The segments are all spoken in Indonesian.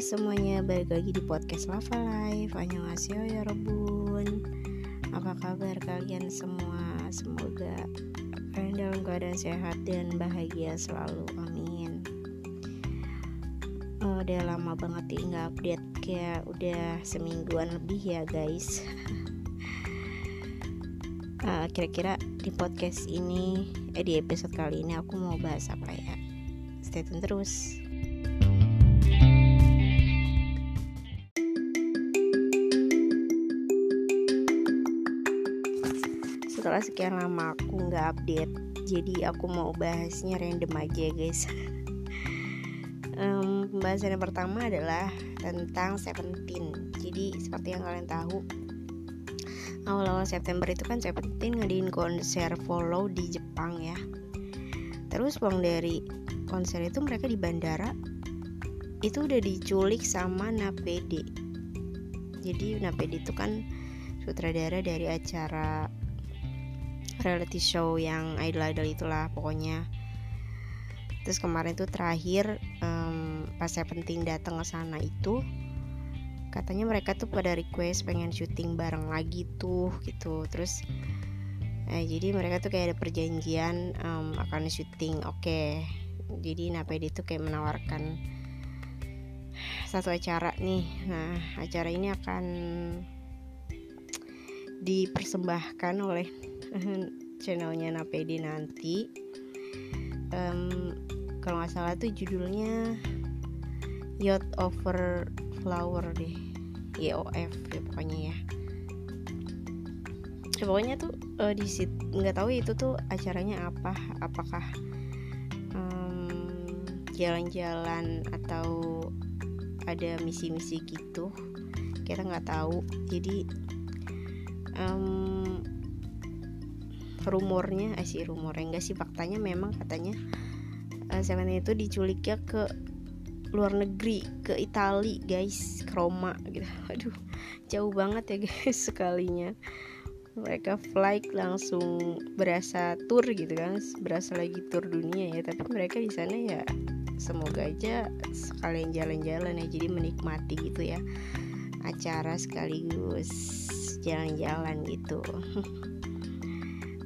semuanya, balik lagi di podcast Lava Life. Annyeonghaseyo ya robun. Apa kabar kalian semua? Semoga kalian dalam keadaan sehat dan bahagia selalu, amin. Udah lama banget nih gak update, kayak udah semingguan lebih ya guys. Kira-kira di podcast ini, di episode kali ini aku mau bahas apa ya? Stay tune terus. Setelah sekian lama aku gak update, jadi aku mau bahasnya random aja guys. Pembahasan yang pertama adalah tentang Seventeen. Jadi seperti yang kalian tahu, awal-awal September itu kan Seventeen ngadain konser follow di Jepang ya. Terus pulang dari konser itu mereka di bandara itu udah diculik sama NAPEDE. Jadi NAPEDE itu kan sutradara dari acara reality show yang idol-idol itulah pokoknya. Terus kemarin tuh terakhir pas Seventeen datang ke sana itu katanya mereka tuh pada request pengen syuting bareng lagi tuh gitu. Terus jadi mereka tuh kayak ada perjanjian akan syuting. Oke. Jadi NAPEDE tuh kayak menawarkan satu acara nih. Nah, acara ini akan dipersembahkan oleh channelnya NAPEDE nanti. Kalau nggak salah tuh judulnya Yacht Over Flower deh, YOF ya pokoknya ya. Pokoknya tuh di situ nggak tahu itu tuh acaranya apa, apakah jalan-jalan atau ada misi-misi gitu, kita nggak tahu. Jadi rumornya enggak sih, faktanya memang katanya Seventeen itu diculiknya ke luar negeri, ke Itali guys, ke Roma gitu. Aduh, jauh banget ya guys, sekalinya mereka flight langsung berasa tour gitu kan, berasa lagi tour dunia ya. Tapi mereka di sana ya semoga aja sekalian jalan-jalan ya, jadi menikmati gitu ya acara sekaligus jalan-jalan gitu.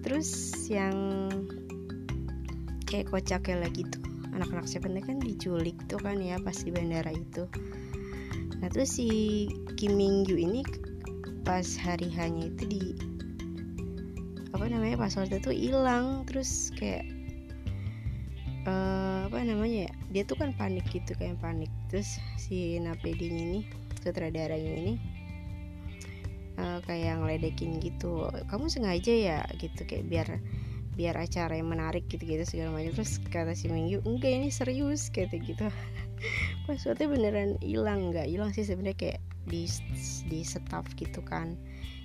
Terus yang kayak kocaknya lagi tuh anak-anak Seventeen kan diculik tuh kan ya pas di bandara itu. Nah terus si Kim Mingyu ini pas hari hanya itu di passwordnya tuh hilang. Terus kayak dia tuh kan panik gitu, kayak panik. Terus si NAPEDE-nya ini, sutradaranya ini kayak ngeledekin gitu, kamu sengaja ya gitu, kayak biar acara yang menarik gitu-gitu segala macam. Terus kata si Mingyu, enggak ini serius kayak gitu. Passwordnya beneran hilang, nggak hilang sih sebenarnya, kayak di staff gitu kan.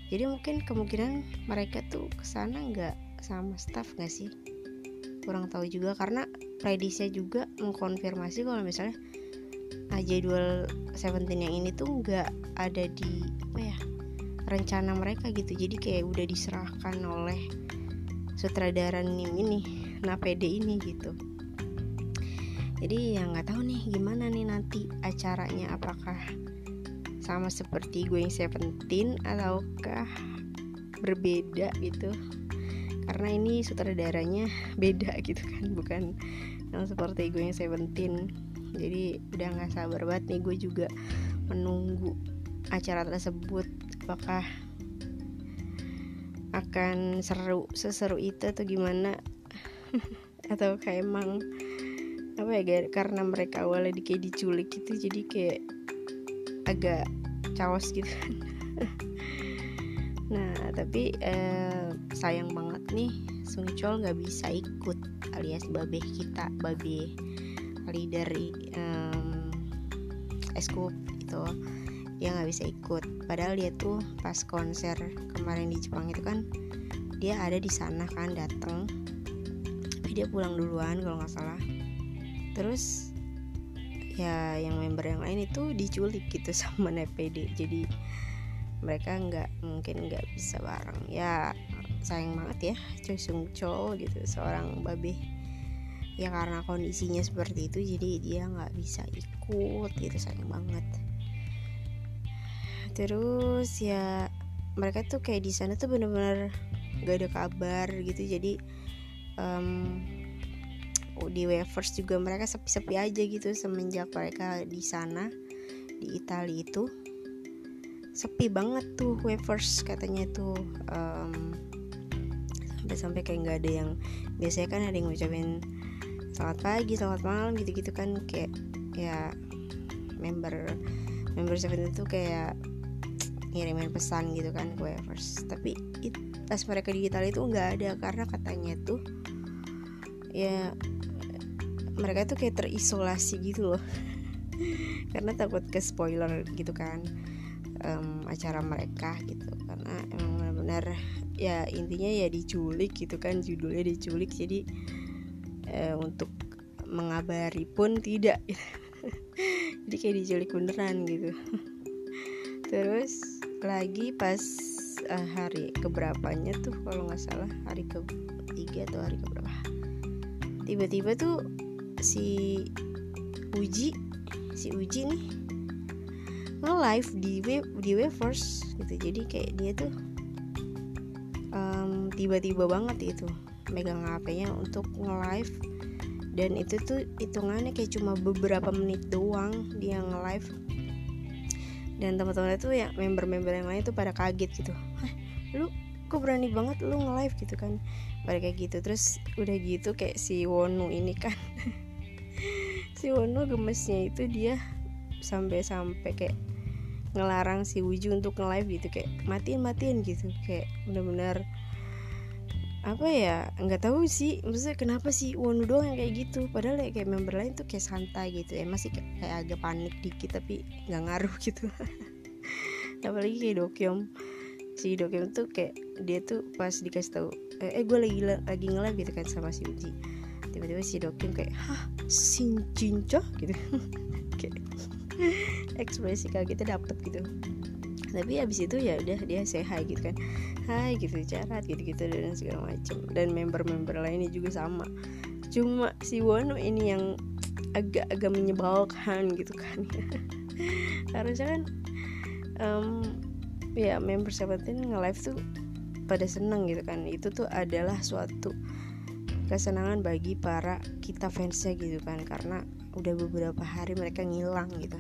Jadi mungkin kemungkinan mereka tuh kesana nggak sama staff nggak sih, kurang tahu juga, karena predisnya juga mengkonfirmasi kalau misalnya jadwal Seventeen yang ini tuh nggak ada di rencana mereka gitu. Jadi kayak udah diserahkan oleh sutradara ini NAPEDE ini gitu. Jadi ya nggak tahu nih gimana nih nanti acaranya, apakah sama seperti Going Seventeen ataukah berbeda gitu, karena ini sutradaranya beda gitu kan, bukan yang seperti Going Seventeen. Jadi udah nggak sabar banget nih gue juga menunggu acara tersebut, apakah akan seseru itu atau gimana. Atau kayak emang karena mereka awalnya kayak diculik gitu, jadi kayak agak chaos gitu. Nah tapi sayang banget nih Seungcheol gak bisa ikut, alias babeh kita, babeh leader S-Cube itu, dia gak bisa ikut. Padahal dia tuh pas konser kemarin di Jepang itu kan dia ada di sana kan, datang. Tapi dia pulang duluan kalau gak salah. Terus ya yang member yang lain itu diculik gitu sama NAPEDE. Jadi mereka nggak bisa bareng. Ya sayang banget ya Choi Seungcheol gitu, seorang babeh ya karena kondisinya seperti itu jadi dia nggak bisa ikut gitu, sayang banget. Terus ya mereka tuh kayak di sana tuh bener-bener gak ada kabar gitu, jadi di Weverse juga mereka sepi-sepi aja gitu semenjak mereka di sana di Italia itu sepi banget tuh Weverse katanya tuh, sampai kayak nggak ada yang, biasanya kan ada yang ngucapin selamat pagi, selamat malam gitu-gitu kan, kayak ya member Seventeen itu kayak ngirimin pesan gitu kan ke Weverse, tapi pas mereka di Italia itu nggak ada karena katanya tuh ya mereka tuh kayak terisolasi gitu loh karena takut ke spoiler gitu kan acara mereka gitu, karena emang benar-benar ya intinya ya diculik gitu kan, judulnya diculik, jadi untuk mengabari pun tidak jadi kayak diculik beneran gitu. Terus lagi pas hari keberapanya tuh kalau nggak salah hari ketiga atau hari keberapa, tiba-tiba tuh si Uji nih nge-live di Weverse gitu, jadi kayak dia tuh tiba-tiba banget gitu megang HP-nya untuk nge-live, dan itu tuh hitungannya kayak cuma beberapa menit doang dia nge-live, dan teman-teman itu ya member-member yang lain tuh pada kaget gitu, hah lu kok berani banget lu nge-live gitu kan, pada kayak gitu. Terus udah gitu kayak si Wonwoo ini kan si Wonwoo gemesnya itu dia sampai kayak ngelarang si Uji untuk nge-live gitu, kayak matiin gitu, kayak benar-benar apa ya, nggak tahu sih maksudnya kenapa sih Wonwoo doang yang kayak gitu, padahal ya kayak member lain tuh kayak santai gitu ya, masih kayak agak panik dikit tapi nggak ngaruh gitu apalagi kayak si Dokyeom tuh kayak dia tuh pas dikasih tahu gue lagi nge-live gitu kan sama si Uji, tiba-tiba si Dokyeom kayak hah sincinca gitu kayak ekspresi kagetnya dapet gitu, tapi abis itu ya udah dia say hi gitu kan, hai gitu, carat gitu dan segala macam, dan member-member lainnya juga sama, cuma si Wonwoo ini yang agak menyebalkan gitu kan harusnya kan ya member Seventeen nge-live tuh pada seneng gitu kan, itu tuh adalah suatu kesenangan bagi para kita fansnya gitu kan, karena udah beberapa hari mereka ngilang gitu,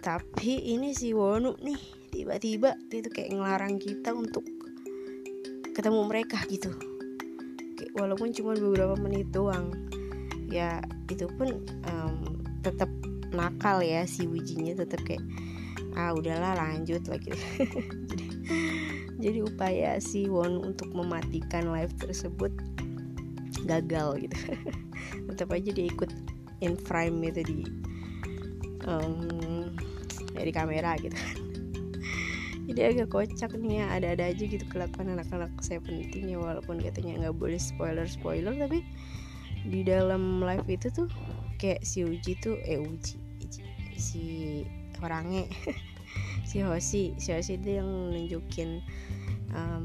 tapi ini si Wonwoo nih tiba-tiba dia tuh kayak ngelarang kita untuk ketemu mereka gitu, kayak walaupun cuma beberapa menit doang ya, itu pun tetap nakal ya si Ujinya, tetap kayak udahlah lanjut lagi jadi upaya si Wonwoo untuk mematikan live tersebut gagal gitu tetap aja dia ikut in frame itu di kamera gitu kan jadi agak kocak nih ya, ada-ada aja gitu kelakuan anak-anak Seventeen ya, walaupun katanya nggak boleh spoiler, tapi di dalam live itu tuh kayak si Uji tuh Uji si orangnya si Hoshi itu yang nunjukin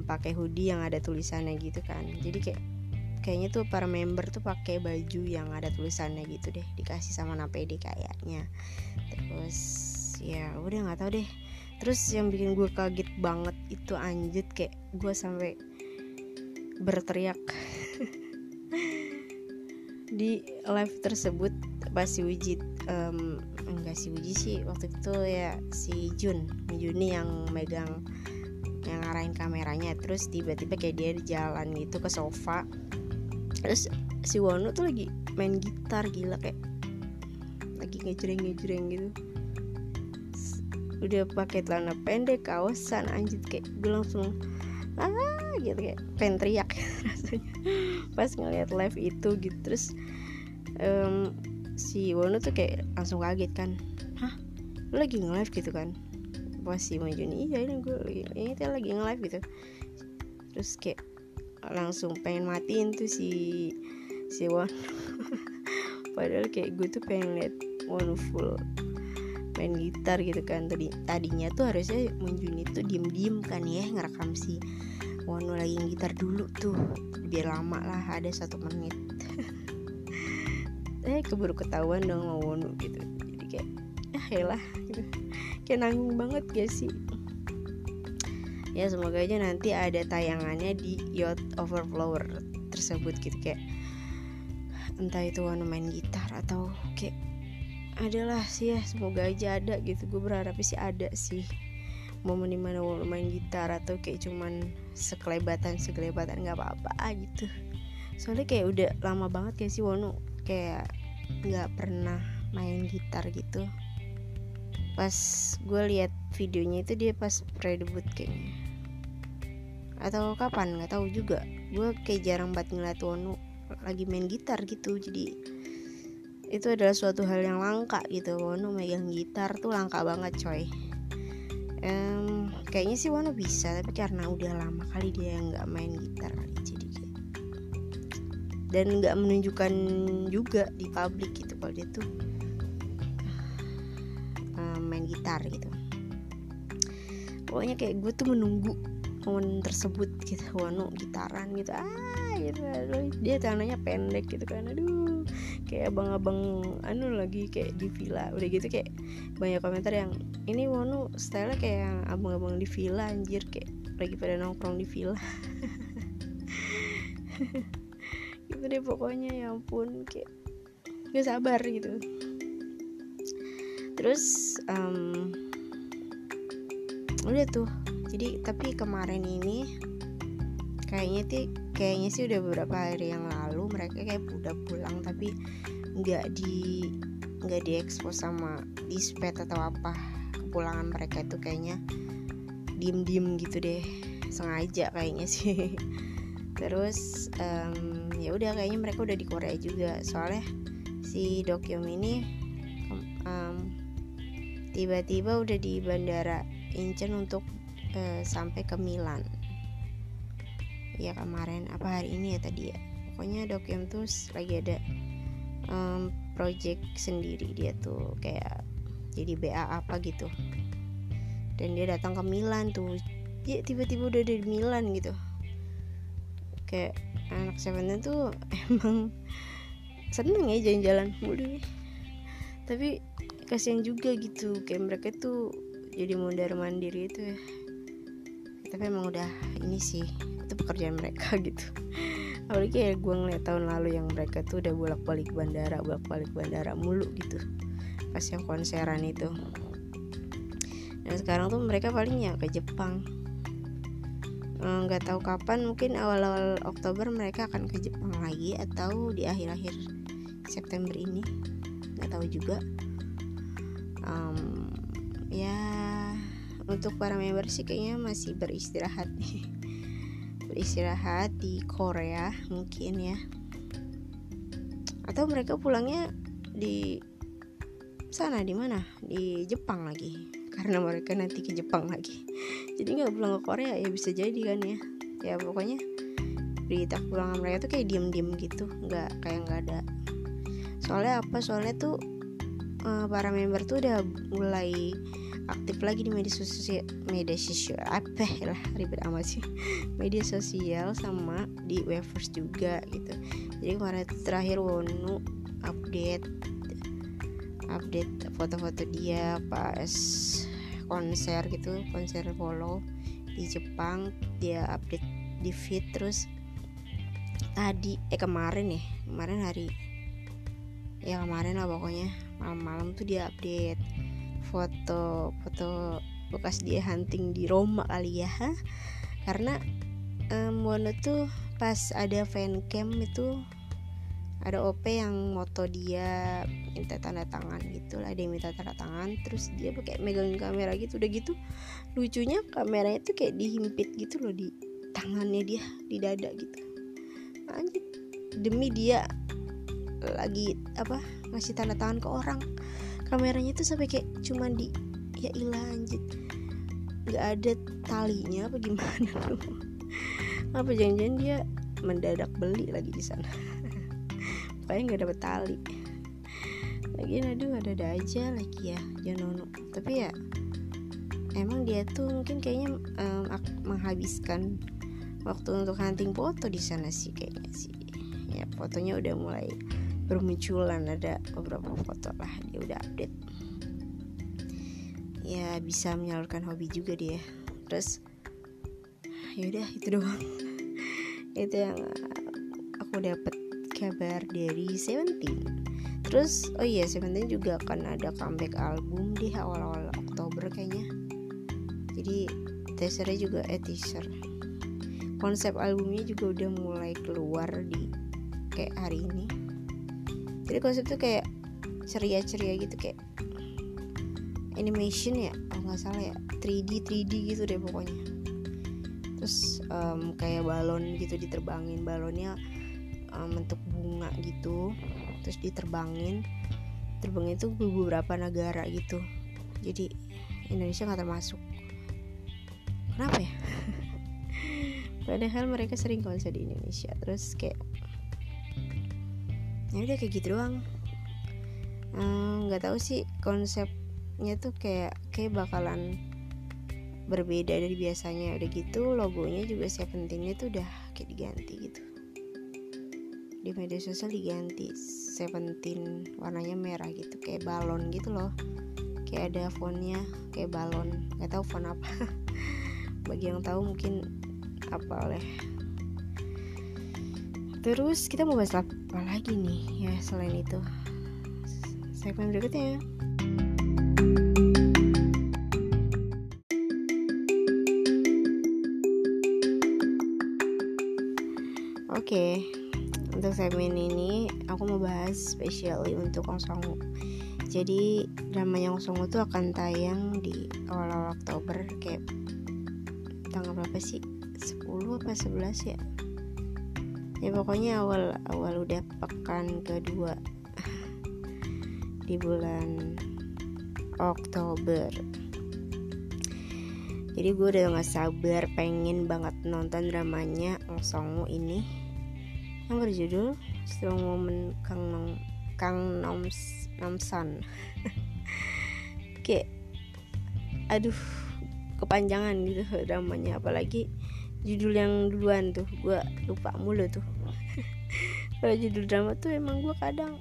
pakai hoodie yang ada tulisannya gitu kan, jadi kayaknya tuh para member tuh pakai baju yang ada tulisannya gitu deh, dikasih sama NAPEDE kayaknya. Terus ya udah nggak tahu deh, terus yang bikin gue kaget banget itu anjir, kayak gue sampai berteriak di live tersebut pas si Uji enggak si Uji sih waktu itu ya, si Juni yang megang, yang ngarahin kameranya, terus tiba-tiba kayak dia jalan gitu ke sofa, terus si Wonwoo tuh lagi main gitar gila, kayak lagi ngejreng gitu, udah pakai celana pendek, kaosan, anjir kayak gue langsung gitu kayak pengen teriak rasanya pas ngeliat live itu gitu. Terus si Wonwoo tuh kayak langsung kaget kan, hah lu lagi nge-live gitu kan, pas si Juni iya ini gue lagi nge-live gitu, terus kayak langsung pengen matiin tuh si Wonwoo padahal kayak gue tuh pengen liat Wonwoo full main gitar gitu kan, tadinya tuh harusnya Juni tuh diem kan ya ngerekam si Wonwoo lagi gitar dulu tuh biar lama lah, ada 1 menit keburu ketahuan dong sama Wonwoo gitu. Jadi kayak yalah gitu, kayak nanggung banget gak sih. Ya semoga aja nanti ada tayangannya di Yacht Over Flower tersebut gitu, kayak entah itu Wonwoo main gitar atau kayak adalah sih ya, semoga aja ada gitu. Gue berharap sih ada sih momen dimana Wonwoo main gitar atau kayak cuman sekelebatan nggak apa-apa gitu. Soalnya kayak udah lama banget kayak sih Wonwoo kayak nggak pernah main gitar gitu. Pas gue lihat videonya itu dia pas pre-debut kayaknya, atau kapan nggak tahu juga. Gue kayak jarang banget ngeliat Wonwoo lagi main gitar gitu. Jadi itu adalah suatu hal yang langka gitu. Wonwoo megang gitar tuh langka banget coy. Kayaknya sih Wonwoo bisa, tapi karena udah lama kali dia nggak main gitar kali, jadi dan nggak menunjukkan juga di publik gitu kalau dia tuh main gitar gitu. Pokoknya kayak gue tuh menunggu momen tersebut gitu, Wonwoo gitaran gitu, gitu. Aduh, dia tangannya pendek gitu kan, aduh kayak abang-abang anu lagi kayak di villa. Udah gitu kayak banyak komentar yang ini Wonwoo style kayak yang abang-abang di villa anjir, kayak lagi pada nongkrong di villa gitu deh pokoknya. Ya ampun, kayak gak sabar gitu. Terus udah tuh. Jadi tapi kemarin ini kayaknya sih udah beberapa hari yang lalu mereka kayak udah pulang, tapi nggak diekspos sama dispet atau apa. Kepulangan mereka itu kayaknya diem-diem gitu deh, sengaja kayaknya sih. Terus ya udah kayaknya mereka udah di Korea juga. Soalnya si Dokyeom ini tiba-tiba udah di bandara Incheon untuk sampai ke Milan. Ya kemarin apa hari ini ya tadi ya. Pokoknya Dokyeom tuh lagi ada project sendiri. Dia tuh kayak jadi BA apa gitu. Dan dia datang ke Milan tuh. Dia tiba-tiba udah ada di Milan gitu. Kayak anak Seventeen tuh emang seneng ya jalan-jalan mulu. Tapi kasihan juga gitu, kayak mereka tuh jadi mondar-mandir itu ya. Tapi emang udah ini sih, itu pekerjaan mereka gitu. Apalagi kayak gue ngeliat tahun lalu yang mereka tuh udah bolak-balik bandara mulu gitu, pas yang konseran itu. Dan sekarang tuh mereka palingnya ke Jepang. Nggak tahu kapan, mungkin awal-awal Oktober mereka akan ke Jepang lagi atau di akhir-akhir September ini, nggak tahu juga. Ya untuk para member sih kayaknya masih beristirahat nih, beristirahat di Korea mungkin ya, atau mereka pulangnya di sana, di mana, di Jepang lagi, karena mereka nanti ke Jepang lagi. Jadi nggak pulang ke Korea ya, bisa jadi kan ya. Ya pokoknya berita pulang mereka tuh kayak diem-diem gitu, nggak ada. Soalnya tuh para member tuh udah mulai aktif lagi di media sosial sama di Weverse juga gitu. Jadi kemarin terakhir Wonwoo update foto-foto dia pas konser gitu, konser follow di Jepang. Dia update di feed. Terus tadi kemarin lah pokoknya malam-malam tuh dia update foto bekas dia hunting di Roma kali ya. Karena Wonwoo tuh pas ada fancam itu ada OP yang moto dia minta tanda tangan gitu lah, dia minta tanda tangan. Terus dia pakai megangin kamera gitu. Udah gitu lucunya kameranya tuh kayak dihimpit gitu loh di tangannya dia, di dada gitu. Anjir, demi dia lagi apa ngasih tanda tangan ke orang, kameranya tuh sampai kayak cuman di, ya ilah anjir, nggak ada talinya apa gimana tuh. Apa jangan-jangan dia mendadak beli lagi di sana, kayaknya nggak dapet tali lagi. Aduh, ada aja lagi ya Wonwoo. Tapi ya emang dia tuh mungkin kayaknya menghabiskan waktu untuk hunting foto di sana sih kayaknya sih. Ya fotonya udah mulai bermunculan, ada beberapa foto lah, dia udah update. Ya bisa menyalurkan hobi juga dia. Terus yaudah itu doang. Itu yang aku dapat kabar dari Seventeen. Terus oh iya, Seventeen juga akan ada comeback album di awal-awal Oktober kayaknya. Jadi teasernya juga teaser. Konsep albumnya juga udah mulai keluar di kayak hari ini. Jadi konsep tuh kayak ceria-ceria gitu, kayak animation ya, kalau nggak salah ya, 3D gitu deh pokoknya. Terus kayak balon gitu diterbangin, balonnya bentuk bunga gitu, terus diterbangin. Terbangin tuh beberapa negara gitu. Jadi Indonesia nggak termasuk. Kenapa ya? Padahal mereka sering konser di Indonesia. Terus kayak ya udah kayak gitu doang. Nggak tahu sih konsep nya tuh kayak bakalan berbeda dari biasanya. Udah gitu logonya juga Seventeen-nya tuh udah kayak diganti gitu. Di media sosial diganti Seventeen, warnanya merah gitu, kayak balon gitu loh. Kayak ada fontnya kayak balon, nggak tahu font apa. Bagi yang tahu mungkin apa oleh. Terus kita mau bahas apa lagi nih ya selain itu? Segmen berikutnya. Oke, untuk segmen ini aku mau bahas specially untuk Ong Seong-wu. Jadi dramanya Ong Seong-wu tuh akan tayang di awal-awal Oktober, kayak tanggal berapa sih? 10 apa 11 ya? Ya pokoknya awal udah pekan kedua di bulan Oktober. Jadi gue udah gak sabar pengen banget nonton dramanya Ong Seong-wu ini yang berjudul Strong Woman Kang Nam San. Kayak aduh kepanjangan gitu dramanya, apalagi judul yang duluan tuh gue lupa mulu tuh. Kalau judul drama tuh emang gue kadang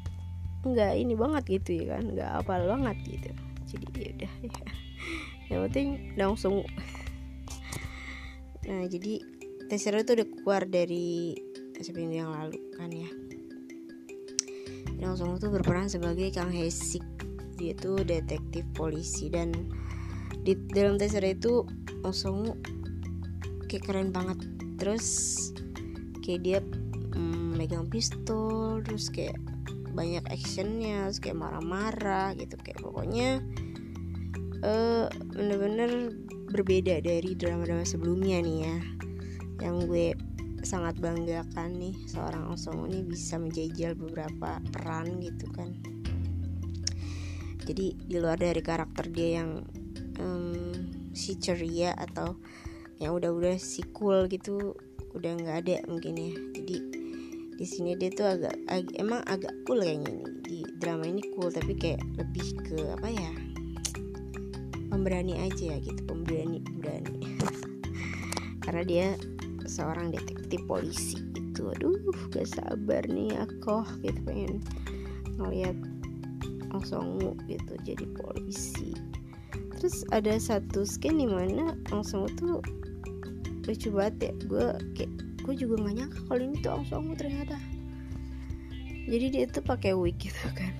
nggak ini banget gitu ya kan, nggak hafal banget gitu. Jadi yaudah ya. Yang penting langsung. Nah jadi teaser itu udah keluar dari seminggu yang lalu kan ya. Langsung itu berperan sebagai Kang Hee-sik. Dia tuh detektif polisi, dan di dalam teaser itu langsung kayak keren banget. Terus kayak dia megang pistol, terus kayak banyak actionnya, terus kayak marah-marah gitu, kayak pokoknya bener-bener berbeda dari drama-drama sebelumnya nih ya. Yang gue sangat banggakan nih, seorang Ong Seong-wu ini bisa menjajal beberapa peran gitu kan. Jadi di luar dari karakter dia yang si ceria atau yang udah si cool gitu, udah nggak ada mungkin ya. Jadi di sini dia tuh emang agak cool kayaknya nih. Di drama ini cool, tapi kayak lebih ke apa ya, pemberani aja gitu, pemberani karena dia seorang detektif polisi gitu. Aduh gak sabar nih aku gitu, pengen ngeliat Ong Seong-wu gitu jadi polisi. Terus ada satu scene dimana Ong Seong-wu tuh lucu banget ya, gue juga gak nyangka kalau ini tuh Ong Seong-wu ternyata. Jadi dia tuh pakai wig gitu kan,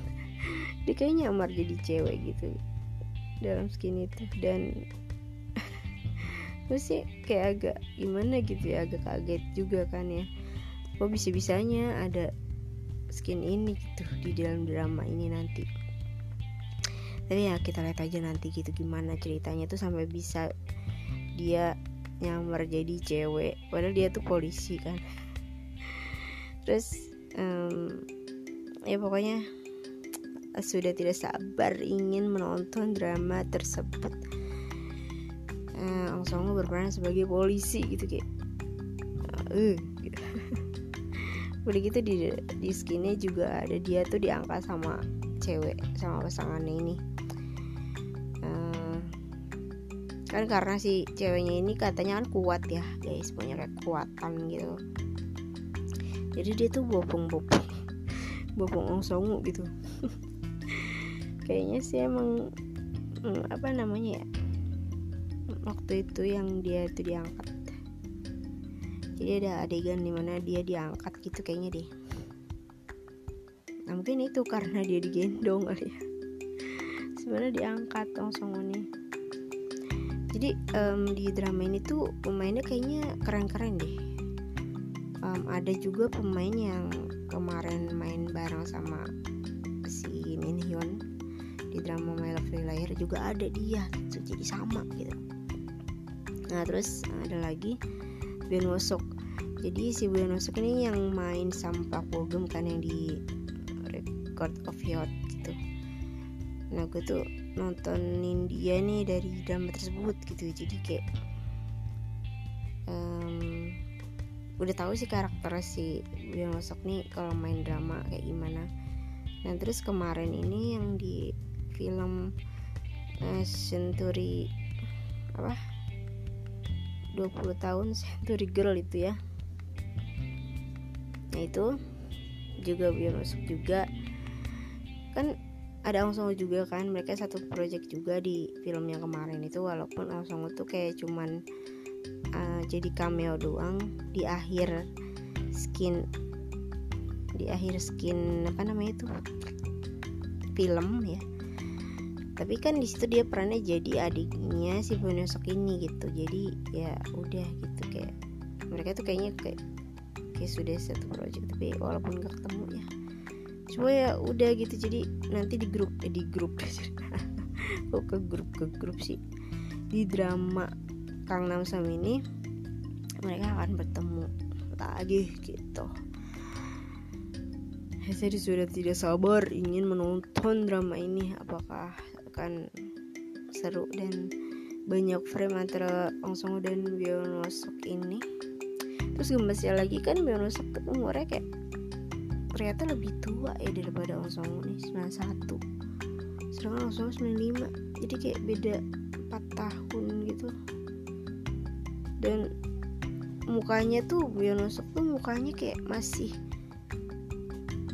dia kayak nyamar jadi cewek gitu dalam skin itu. Dan gue sih kayak agak gimana gitu ya, agak kaget juga kan ya, kok bisa-bisanya ada skin ini gitu di dalam drama ini nanti. Tapi ya kita lihat aja nanti gitu gimana ceritanya tuh sampai bisa dia nyamar jadi cewek padahal dia tuh polisi kan. Terus ya pokoknya sudah tidak sabar ingin menonton drama tersebut. Ong Seong-wu berperan sebagai polisi gitu kayak gitu. Udah gitu di skinnya juga ada dia tuh diangkat sama cewek, sama pasangannya ini. Kan karena si ceweknya ini katanya kan kuat ya guys, punya kekuatan gitu, jadi dia tuh bopong-bopong bopong Ong Seong-wu gitu. Kayaknya sih emang apa namanya ya, waktu itu yang dia itu diangkat, jadi ada adegan dimana dia diangkat gitu kayaknya deh. Nah mungkin itu karena dia digendong kali ya, sebenarnya diangkat Ong Seong-wu nih. Jadi di drama ini tuh pemainnya kayaknya keren-keren deh. Ada juga pemain yang kemarin main bareng sama si Minhyun di drama My Love Liar juga ada dia gitu, jadi sama gitu. Nah terus ada lagi Byeon Woo-seok. Jadi si Byeon Woo-seok ini yang main sama Dokyeom kan, yang di Record of Youth gitu. Nah gue tuh nontonin dia nih dari drama tersebut gitu, jadi kayak udah tahu sih karakter si Byeon Woo-seok nih kalau main drama kayak gimana. Nah terus kemarin ini yang di film Century apa 20 tahun Century Girl itu ya, nah itu juga Byeon Woo-seok juga kan, ada Ong Seong-wu juga kan, mereka satu project juga di film yang kemarin itu. Walaupun Ong Seong-wu tuh kayak cuman jadi cameo doang di akhir skin, apa namanya itu, film ya. Tapi kan di situ dia perannya jadi adiknya si Byeon Woo-seok ini gitu. Jadi ya udah gitu, kayak mereka tuh kayaknya kayak sudah satu project tapi walaupun gak ketemu ya. Cuma ya udah gitu, jadi nanti di grup kok ke grup sih, di drama Kang Nam San ini mereka akan bertemu lagi gitu. Saya sudah tidak sabar ingin menonton drama ini. Apakah akan seru dan banyak frame antara Ong Seong-wu dan Byeon Woo-seok ini? Terus gembasnya lagi kan Byeon Woo-seok umurnya kayak ternyata lebih tua ya daripada Ong Seong-wu nih, 91. Sedangkan Ong Seong-wu 95. Jadi kayak beda 4 tahun gitu. Dan mukanya tuh Byeon Woo-seok tuh mukanya kayak masih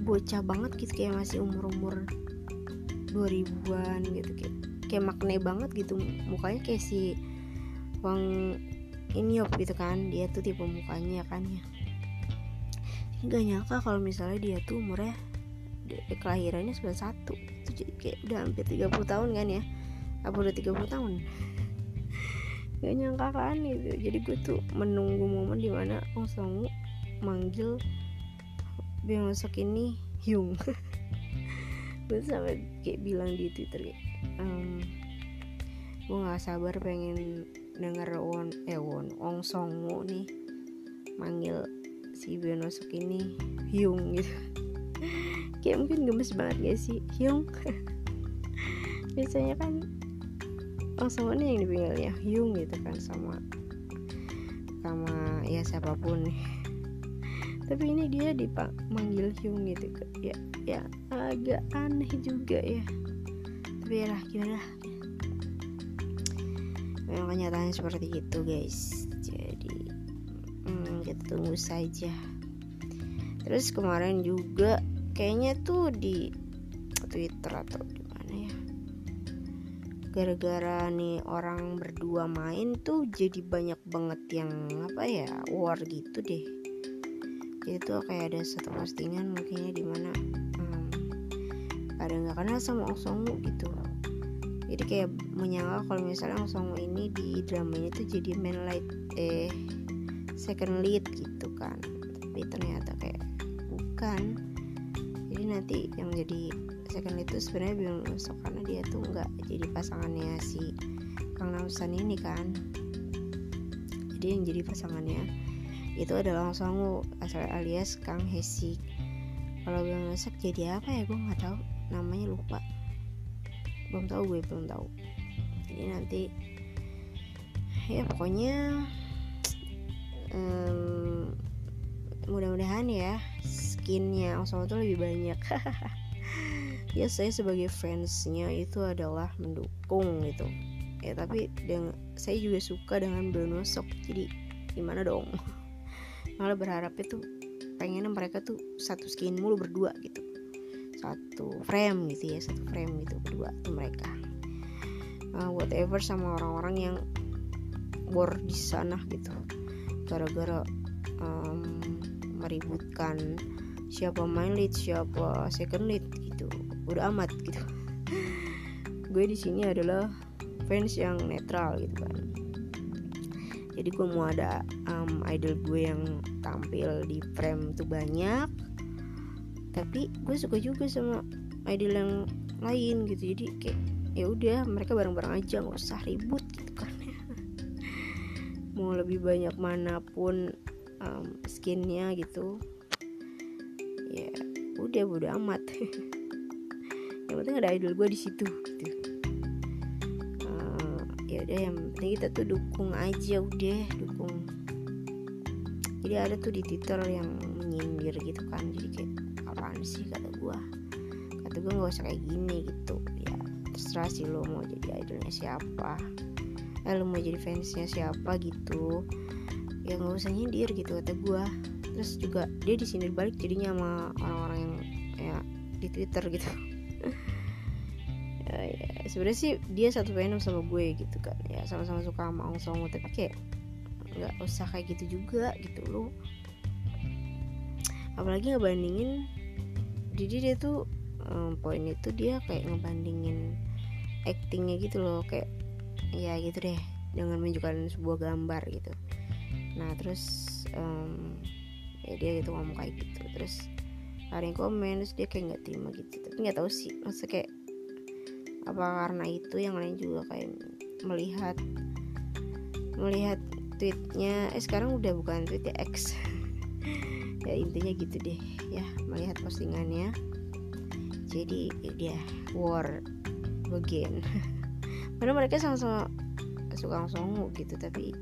bocah banget gitu, kayak masih umur-umur 2000-an gitu, kayak makne banget gitu mukanya, kayak si Hwang Minhyun gitu kan, dia tuh tipe mukanya kan ya. Gak nyangka kalau misalnya dia tuh umurnya kelahirannya 91 gitu, jadi kayak udah hampir 30 tahun kan ya, apa udah 30 tahun gak nyangka kan gitu. Jadi gue tuh menunggu momen dimana Ong Seong-wu manggil Byeon Woo-seok ini Hyung. Gue sampai kayak bilang di Twitter kayak gue nggak sabar pengen denger Ong Seong-wu nih manggil si Byeon Woo-seok ini Hyung gitu. Kayak mungkin gemes banget gak sih Hyung. Biasanya kan langsung ini yang dipanggilnya Hyung gitu kan, sama ya siapapun. Tapi ini dia dipanggil Hyung gitu ya agak aneh juga ya, tapi ya lah gimana, memang kenyataannya seperti itu guys. Jadi kita tunggu saja. Terus kemarin juga kayaknya tuh di Twitter atau gara-gara nih orang berdua main tuh jadi banyak banget yang apa ya, war gitu deh. Jadi tuh kayak ada satu postingan mungkinnya dimana pada gak kenal sama Ong Seong-wu gitu. Jadi kayak menyangka kalau misalnya Ong Seong-wu ini di drama ini tuh jadi main lead, second lead gitu kan. Tapi ternyata kayak bukan. Jadi nanti yang jadi second itu sebenarnya Byeon Woo-seok, karena dia tuh nggak jadi pasangannya si Kang Nam San ini kan. Jadi yang jadi pasangannya itu adalah Ong Seong-wu alias Kang Hee-sik. Kalau Byeon Woo-seok jadi apa ya, gue nggak tahu, namanya lupa, belum tahu. Jadi nanti ya pokoknya mudah-mudahan ya skinnya Ong Seong-wu tuh lebih banyak. Ya saya sebagai fansnya itu adalah mendukung gitu ya, tapi saya juga suka dengan Byeon Woo-seok, jadi gimana dong. Malah berharap itu pengennya mereka tuh satu skin mulu berdua gitu, satu frame gitu ya, satu frame gitu berdua tuh mereka. Whatever sama orang-orang yang bor di sana gitu, gara-gara meributkan siapa main lead, siapa second lead gitu, udah amat gitu. Gue di sini adalah fans yang netral gitu kan. Jadi gue mau ada idol gue yang tampil di frame tuh banyak, tapi gue suka juga sama idol yang lain gitu. Jadi kayak ya udah mereka bareng-bareng aja, nggak usah ribut gitu kan. Mau lebih banyak manapun skinnya gitu, ya udah bodo amat. Yang penting ada idol gue di situ gitu. Ya udah, yang penting kita tuh dukung aja, udah dukung. Jadi ada tuh di Twitter yang menyindir gitu kan, jadi kayak apaan sih, kata gue nggak usah kayak gini gitu. Ya terserah sih lo mau jadi idolnya siapa, lo mau jadi fansnya siapa gitu, ya nggak usah nyindir gitu kata gue. Terus juga dia disindir balik jadinya sama orang-orang yang ya di Twitter gitu. Ya, sebenarnya sih dia satu fandom sama gue gitu kan, ya sama-sama suka sama Ong Seong-wu, tapi kayak nggak usah kayak gitu juga gitu lo. Apalagi ngebandingin, jadi dia tuh poin itu dia kayak ngebandingin actingnya gitu loh, kayak ya gitu deh, dengan menunjukkan sebuah gambar gitu. Nah terus ya dia gitu ngomong kayak gitu, terus ada yang komen, terus dia kayak nggak terima gitu. Tapi nggak tahu sih, maksudnya kayak apa karena itu yang lain juga kayak melihat tweetnya. Sekarang udah bukan tweetnya X. Ya intinya gitu deh ya, melihat postingannya. Jadi dia war again. Padahal mereka sama-sama suka Seongwu gitu, tapi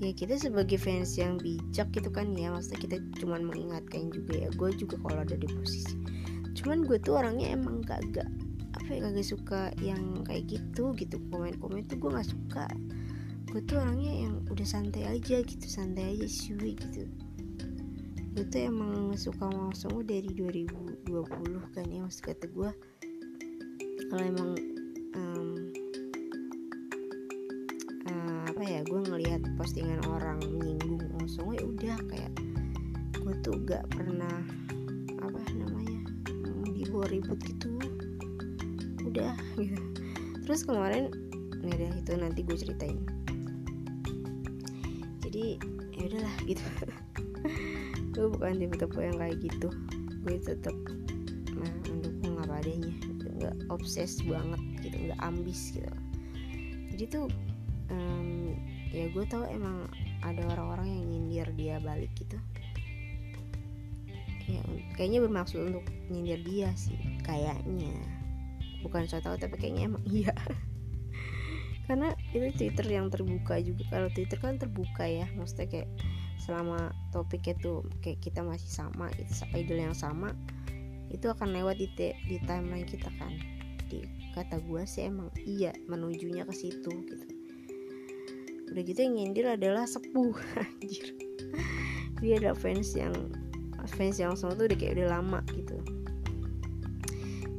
ya kita sebagai fans yang bijak gitu kan ya, maksudnya kita cuman mengingatkan juga ya. Gue juga kalau ada di posisi, cuman gue tuh orangnya emang kagak suka yang kayak gitu komen-komen tuh gue nggak suka. Gue tuh orangnya yang udah santai aja siwi gitu. Gue tuh emang suka langsung dari 2020 kan ya, maksud kata gue kalau emang gue ngelihat postingan orang menyinggung langsung, ya udah kayak gue tuh gak pernah dibawa ribut gitu, udah gitu. Terus kemarin ya udah, itu nanti gue ceritain. Jadi ya udahlah gitu. Gue bukan tipe-tipe yang kayak gitu. Gue tetap mendukung apa adanya gitu. Gak obses banget gitu, gak ambis gitu. Jadi tuh ya gue tau emang ada orang-orang yang nyindir dia balik gitu ya, kayaknya bermaksud untuk nyindir dia sih kayaknya, bukan so tau tapi kayaknya emang iya. Karena itu Twitter yang terbuka juga. Kalau Twitter kan terbuka ya, maksudnya kayak selama topiknya tuh kayak kita masih sama gitu, idol yang sama itu akan lewat di timeline kita kan. Di kata gue sih emang iya menujunya ke situ gitu. Udah gitu yang nyindir adalah sepuh. Anjir. Dia ada fans yang sama tuh udah kayak udah lama gitu.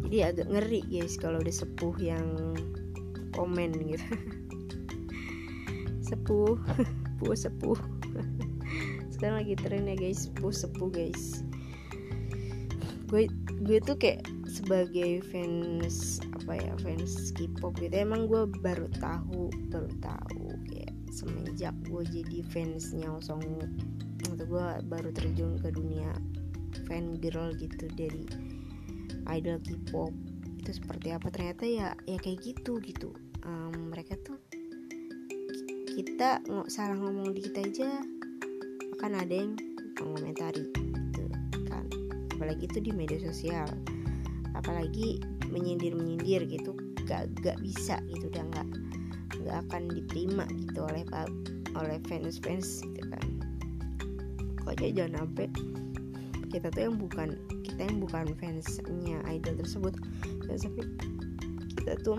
Jadi agak ngeri guys kalau udah sepuh yang komen gitu. Sepuh. Sekarang lagi tren ya guys, sepuh guys. Gue tuh kayak sebagai fans K-pop gitu, emang gue baru tahu kayak semenjak gue jadi fansnya Seongwu gitu. Gue baru terjun ke dunia fan girl gitu, dari idol K-pop itu seperti apa. Ternyata ya kayak gitu. Mereka tuh, kita salah ngomong dikit aja akan ada yang mengomentari gitu kan. Apalagi itu di media sosial, apalagi menyindir gitu, gak bisa gitu, udah gak akan diterima gitu oleh fans gitu kan. Pokoknya jangan sampai kita yang bukan fansnya idol tersebut, tapi kita tuh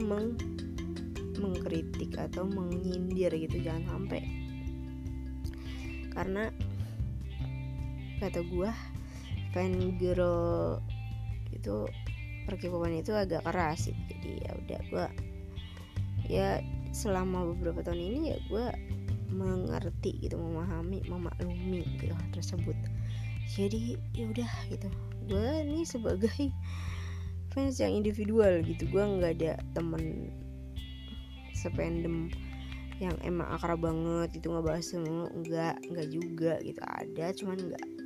mengkritik atau menyindir gitu, jangan sampai. Karena kata gue fan girl itu perkipopan itu agak keras gitu. Jadi ya udah, gue ya selama beberapa tahun ini ya gue mengerti gitu, memahami, memaklumi gitu hal tersebut. Jadi ya udah gitu, gue nih sebagai fans yang individual gitu, gue nggak ada temen sependem yang emang akrab banget gitu, nggak bahas semua, nggak juga gitu. Ada cuman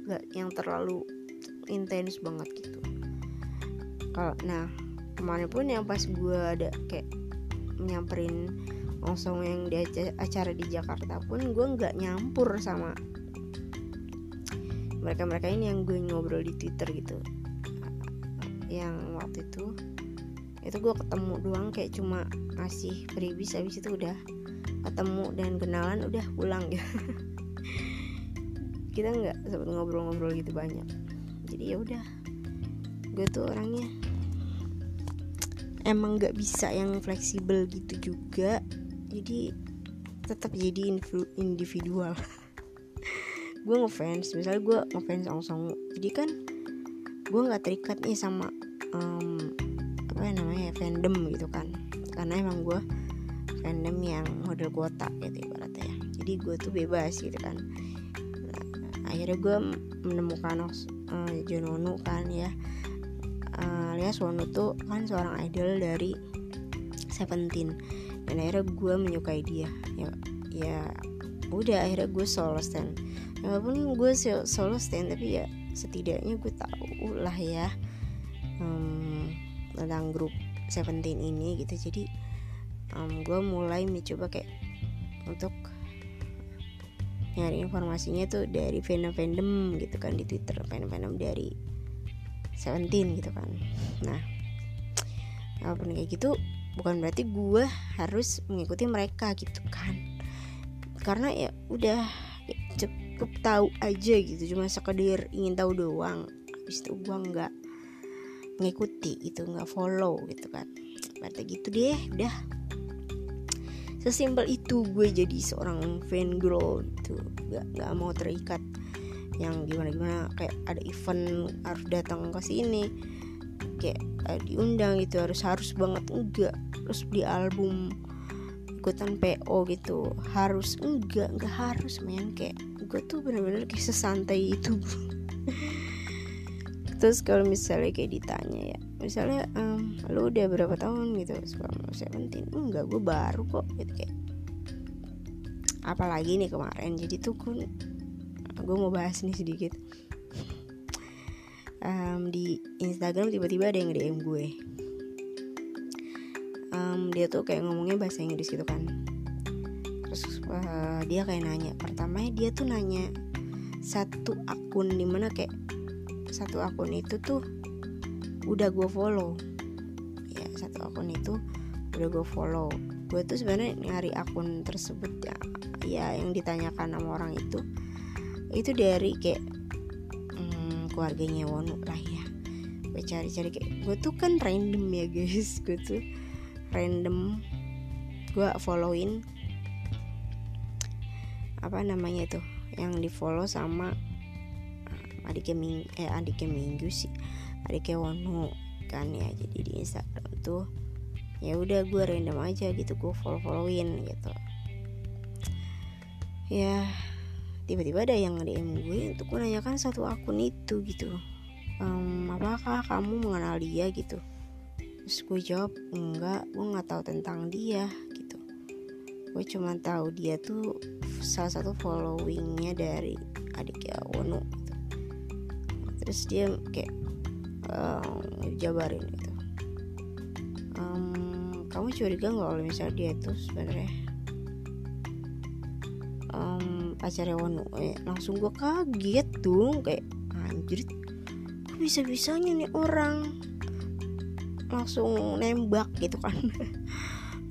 nggak yang terlalu intens banget gitu. Kalau nah kemarin pun yang pas gue ada kayak nyamperin langsung yang di acara di Jakarta pun gue nggak nyampur sama mereka ini yang gue ngobrol di Twitter gitu. Yang waktu itu gue ketemu doang, kayak cuma ngasih freebies, habis itu udah ketemu dan kenalan udah pulang gitu. Kita nggak sempet ngobrol-ngobrol gitu banyak. Jadi ya udah, gue tuh orangnya emang nggak bisa yang fleksibel gitu juga, jadi tetap jadi individual. Gue ngefans, misalnya gue ngefans Ong Seong-wu, jadi kan gue nggak terikat nih sama fandom gitu kan, karena emang gue fandom yang model kuota gitu ibaratnya. Jadi gue tuh bebas gitu kan. Nah, akhirnya gue menemukan Jeon Wonwoo kan ya. Alias Wonwoo tuh kan seorang idol dari Seventeen, dan akhirnya gue menyukai dia ya udah, akhirnya gue solo stand. Walaupun gue solo stand, tapi ya setidaknya gue tahu lah ya tentang grup Seventeen ini gitu. Jadi gue mulai mencoba kayak untuk nyari informasinya tuh dari fandom-fandom gitu kan di Twitter, fandom dari Seventeen gitu kan. Nah, walaupun kayak gitu bukan berarti gue harus mengikuti mereka gitu kan, karena ya udah cukup tahu aja gitu, cuma sekedar ingin tahu doang. Habis itu gue nggak ngikuti gitu, nggak follow gitu kan, berarti gitu deh. Udah sesimpel itu gue jadi seorang fan girl gitu, nggak mau terikat yang gimana kayak ada event harus datang ke sini, kayak diundang gitu, harus banget enggak, terus di album ikutan PO gitu harus enggak harus main. Kayak gue tuh bener-bener kayak sesantai itu. Terus kalau misalnya kayak ditanya ya, misalnya lu udah berapa tahun gitu suka Seventeen, enggak, gue baru kok gitu. Kayak apalagi nih kemarin, jadi tuh gue mau bahas nih sedikit. Di Instagram tiba-tiba ada yang DM gue. Dia tuh kayak ngomongnya bahasa Inggris gitu kan. Terus dia kayak nanya. Pertamanya dia tuh nanya satu akun, dimana kayak satu akun itu tuh udah gue follow. Ya, satu akun itu udah gue follow. Gue tuh sebenarnya nyari akun tersebut ya yang ditanyakan sama orang itu dari kayak keluarganya Wonwoo lah ya. Gue cari-cari, kayak gue tuh kan random ya guys, gue tuh random gue followin apa namanya tuh yang di follow sama adiknya Mingyu sih, adiknya Wonwoo kan ya. Jadi di Instagram tuh ya udah gue random aja gitu, gue follow-followin gitu. Ya tiba-tiba ada yang DM gue untuk menanyakan satu akun itu gitu. Apakah kamu mengenal dia gitu? Terus gue jawab enggak, gue nggak tahu tentang dia gitu. Gue cuma tahu dia tuh salah satu followingnya dari adiknya Wonwoo gitu. Terus dia kayak jabarin gitu. Kamu curiga nggak kalau misalnya dia tuh sebenarnya pacarnya Wonwoo? Langsung gue kaget dong, kayak anjir, kok bisa-bisanya nih orang langsung nembak gitu kan.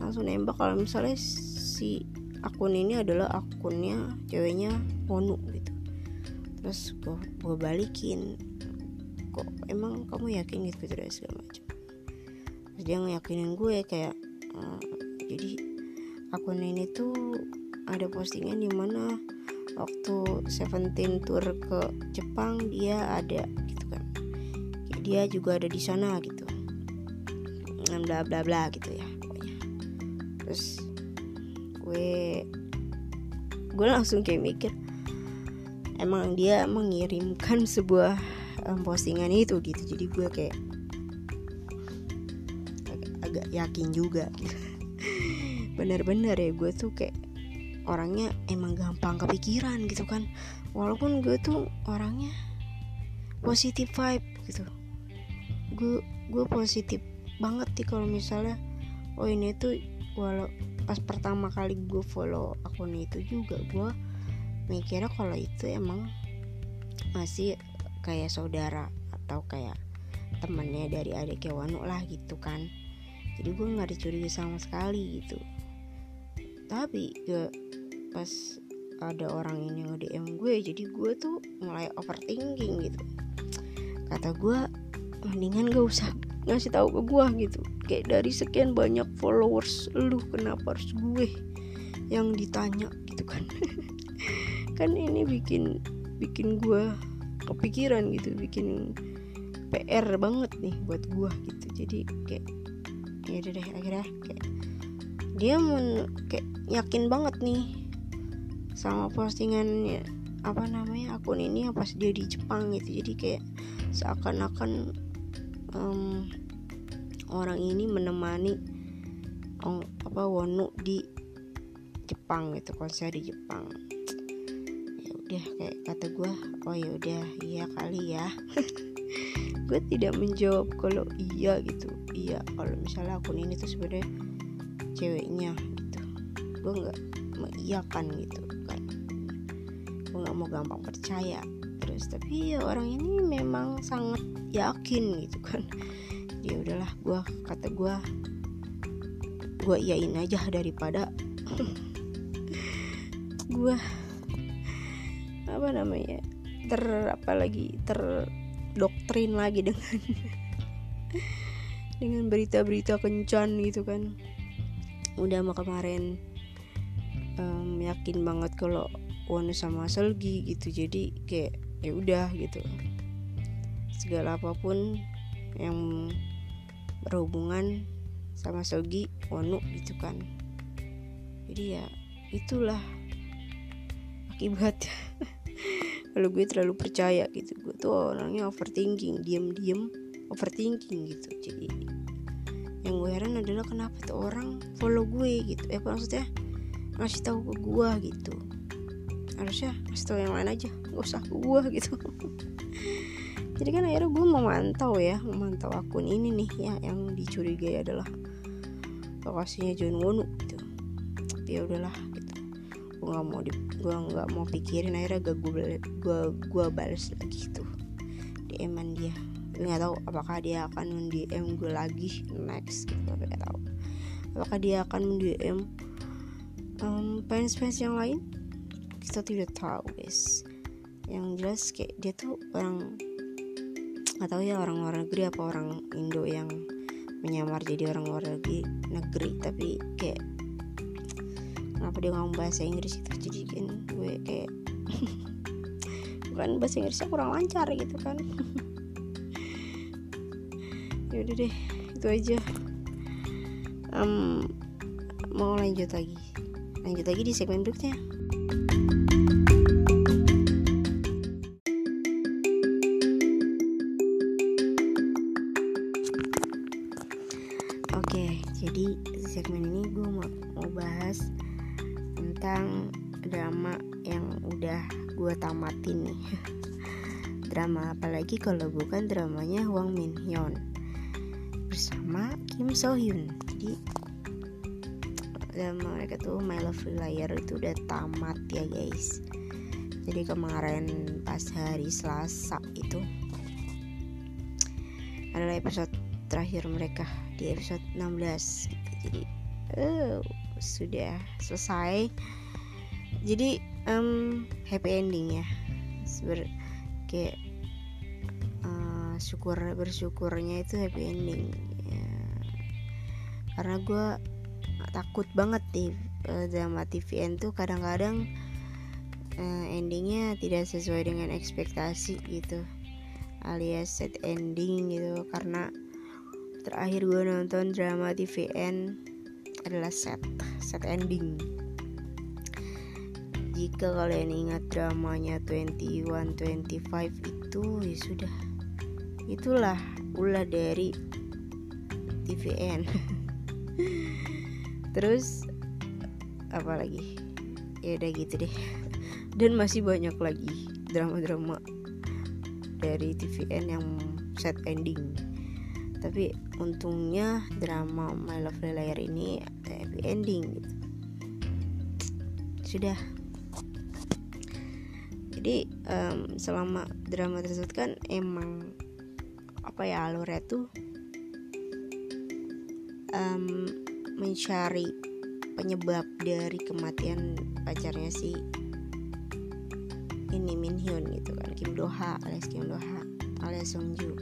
Langsung nembak kalau misalnya si akun ini adalah akunnya ceweknya Wonwoo gitu. Terus gue balikin, kok emang kamu yakin gitu dari segala macam. Terus dia ngeyakinin gue kayak jadi akun ini tuh ada postingan di mana waktu Seventeen tour ke Jepang dia ada gitu kan. Dia juga ada di sana gitu. bla bla bla gitu ya pokoknya. Terus gue langsung kayak mikir, emang dia mengirimkan sebuah postingan itu gitu. Jadi gue kayak agak yakin juga gitu. Bener-bener ya, gue tuh kayak orangnya emang gampang kepikiran gitu kan. Walaupun gue tuh orangnya positive vibe gitu. Gue positif banget sih kalau misalnya, oh ini tuh, walau pas pertama kali gue follow akun itu juga gue mikirnya kalau itu emang masih kayak saudara atau kayak temannya dari adiknya Wanu lah gitu kan. Jadi gue nggak dicurigai sama sekali gitu. Tapi gue pas ada orang ini nge-DM gue, jadi gue tuh mulai overthinking gitu. Kata gue, mendingan gak usah ngasih tahu ke gue gitu. Kayak dari sekian banyak followers lu, kenapa harus gue yang ditanya gitu kan? Kan ini bikin gue kepikiran gitu, bikin PR banget nih buat gue gitu. Jadi kayak ya udah deh, akhirnya kayak dia kayak yakin banget nih sama postingannya akun ini yang pas dia di Jepang gitu. Jadi kayak seakan-akan orang ini menemani Wonu di Jepang gitu, konser di Jepang. Ya udah, kayak kata gue, oh ya udah, iya kali ya. Gue tidak menjawab kalau iya gitu. Iya, kalau misalnya akun ini tuh sebenarnya ceweknya gitu. Gue nggak mengiyakan gitu kan. Gue nggak mau gampang percaya. Terus tapi ya, orang ini memang sangat yakin gitu kan. Ya udahlah, gue iyain aja daripada gue terdoktrin lagi dengan dengan berita-berita kencan gitu kan. Udah mah kemarin yakin banget kalau Wonu sama Solgi gitu. Jadi kayak ya udah gitu, segala apapun yang berhubungan sama Solgi, Wonu gitu kan. Jadi ya itulah akibatnya. Kalau gue terlalu percaya gitu. Gue tuh orangnya overthinking, diam-diam overthinking gitu. Jadi yang gue heran adalah kenapa tuh orang follow gue gitu. Maksudnya ngasih tahu ke gue gitu. Harusnya ngasih tahu yang lain aja, gak usah ke gue gitu. Jadi kan akhirnya gue memantau akun ini nih ya, yang dicurigai adalah lokasinya Jeon Wonwoo gitu. Tapi ya udahlah gitu. Gue nggak mau pikirin. Akhirnya gue balas lagi tuh DM-an dia. Nggak tahu apakah dia akan DM gue lagi next gitu. Nggak tahu apakah dia akan DM fans-fans yang lain. Kita tidak tahu guys. Yang jelas kayak dia tuh orang, nggak tahu ya, orang luar negeri apa orang Indo yang menyamar jadi orang luar negeri. Tapi kayak kenapa dia ngomong bahasa Inggris itu, jadi kan gue kayak bukan, bahasa Inggrisnya kurang lancar gitu kan. Yaudah deh, itu aja. Mau lanjut lagi di segmen berikutnya. Oke, jadi di segmen ini gue mau bahas tentang drama yang udah gue tamatin nih. Drama apalagi kalau bukan dramanya Hwang Minhyun bersama Kim Sohyun. Jadi mereka tuh My Love Liar itu udah tamat ya guys. Jadi kemarin pas hari Selasa itu adalah episode terakhir mereka di episode 16 gitu. Jadi sudah selesai. Jadi happy ending ya. Bersyukurnya itu happy ending ya. Karena gue takut banget nih drama TVN tuh kadang-kadang endingnya tidak sesuai dengan ekspektasi gitu, alias sad ending gitu. Karena terakhir gue nonton drama TVN adalah set ending. Jika kalian ingat dramanya 2125 itu, ya sudah, itulah ulah dari TVN. Terus apa lagi? Ya udah gitu deh. Dan masih banyak lagi drama-drama dari TVN yang set ending. Tapi untungnya drama My Love Liar ini happy ending gitu. Sudah. Jadi selama drama tersebut kan emang apa ya, alurnya tuh mencari penyebab dari kematian pacarnya si ini Minhyun gitu kan, Kim Do-ha alias Song Ju.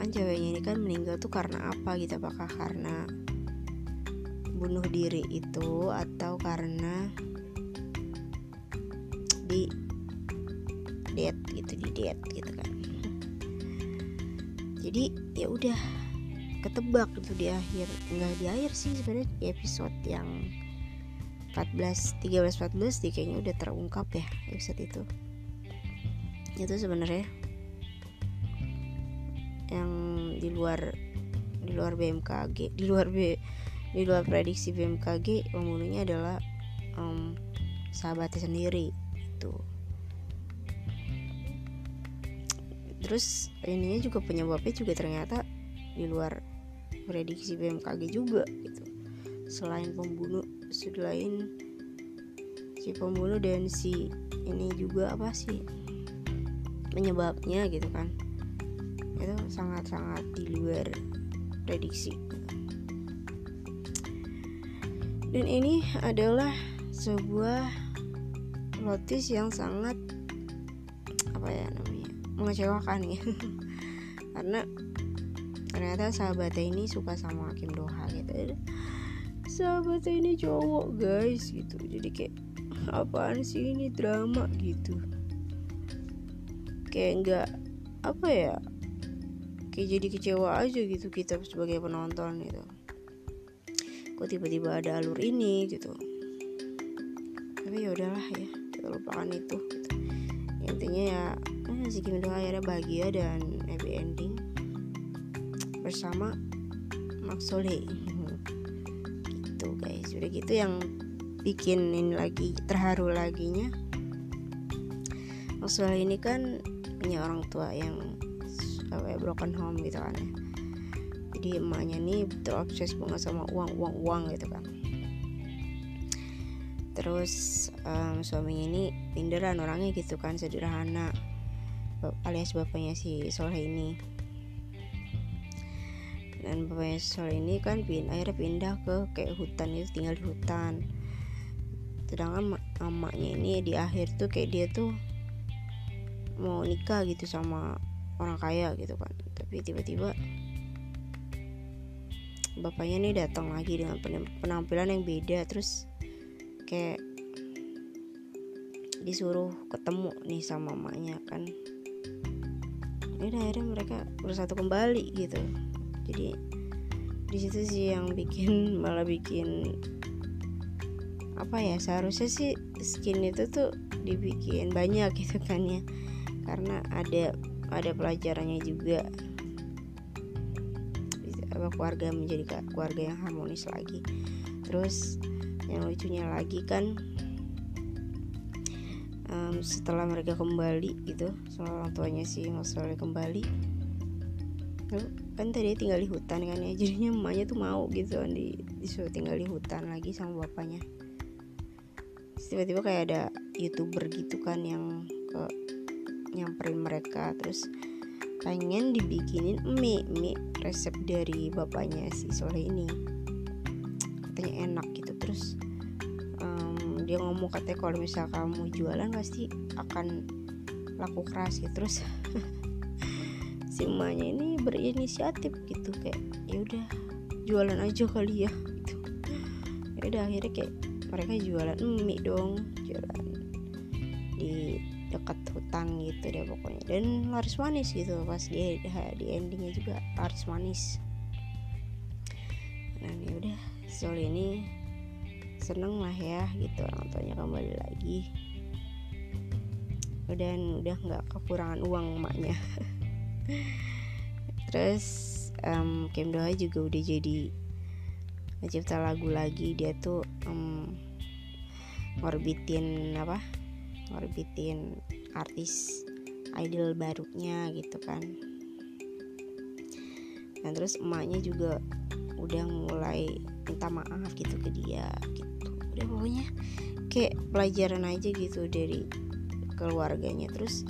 Kan ceweknya ini kan meninggal tuh karena apa gitu, apakah karena bunuh diri itu atau karena di diet gitu kan. Jadi ya udah ketebak gitu di akhir sih sebenarnya di episode yang 13 dia kayaknya udah terungkap ya episode itu sebenarnya yang di luar BMKG, di luar prediksi BMKG, pembunuhnya adalah sahabatnya sendiri itu. Terus ininya juga penyebabnya juga ternyata di luar prediksi BMKG juga gitu. Selain si pembunuh dan si ini juga apa sih penyebabnya gitu kan. Itu sangat-sangat di luar prediksi. Dan ini adalah sebuah notis yang sangat mengecewakan ya. Karena ternyata sahabatnya ini suka sama Kim Do-ha gitu. Sahabatnya ini cowok guys gitu. Jadi kayak apaan sih ini drama gitu. Kayak enggak apa ya, kayak jadi kecewa aja gitu kita sebagai penonton gitu. Kok tiba-tiba ada alur ini gitu. Tapi ya udahlah ya, kita lupakan itu gitu. Intinya ya si Kim Do-ha akhirnya bahagia dan happy ending bersama Maxole gitu guys. Udah gitu yang bikin ini lagi terharu laginya, Maxole ini kan punya orang tua yang kayak broken home gitu kan ya. Jadi emaknya nih betul obses banget sama uang gitu kan. Terus suaminya ini pindahan orangnya gitu kan, sederhana alias bapaknya si Soleh ini. Dan bapaknya Soleh ini kan akhirnya pindah ke kayak hutan gitu, tinggal di hutan. Sedangkan emaknya ini di akhir tuh kayak dia tuh mau nikah gitu sama orang kaya gitu kan. Tapi tiba-tiba bapaknya nih datang lagi dengan penampilan yang beda. Terus kayak disuruh ketemu nih sama mamanya kan. Ini akhirnya mereka bersatu kembali gitu. Jadi di situ sih yang bikin apa ya, seharusnya sih skin itu tuh dibikin banyak gitu kan ya. Karena ada pelajarannya juga, keluarga menjadi keluarga yang harmonis lagi. Terus yang lucunya lagi kan setelah mereka kembali gitu, setelah orang tuanya si Maxole kembali kan tadi tinggal di hutan kan ya, jadinya emaknya tuh mau gitu kan disuruh tinggal di hutan lagi sama bapaknya. Terus tiba-tiba kayak ada YouTuber gitu kan yang nyamperin mereka, terus pengen dibikinin mie resep dari bapaknya si Soleh ini, katanya enak gitu. Terus dia ngomong katanya kalau misal kamu jualan pasti akan laku keras gitu. Terus si emaknya ini berinisiatif gitu, kayak ya udah jualan aja kali ya gitu. Ya udah akhirnya kayak mereka jualan mie dong, jualan di dekat hutang gitu deh pokoknya, dan laris manis gitu pas dia di endingnya juga laris manis. Nah ini udah Seol ini seneng lah ya gitu orang tuanya kembali lagi, dan udah nggak kekurangan uang emaknya. Terus Kim Do-ha juga udah jadi mencipta lagu lagi. Dia tuh ngorbitin artis idol barunya gitu kan. Dan terus emaknya juga udah mulai minta maaf gitu ke dia gitu. Udah pokoknya kayak pelajaran aja gitu dari keluarganya. Terus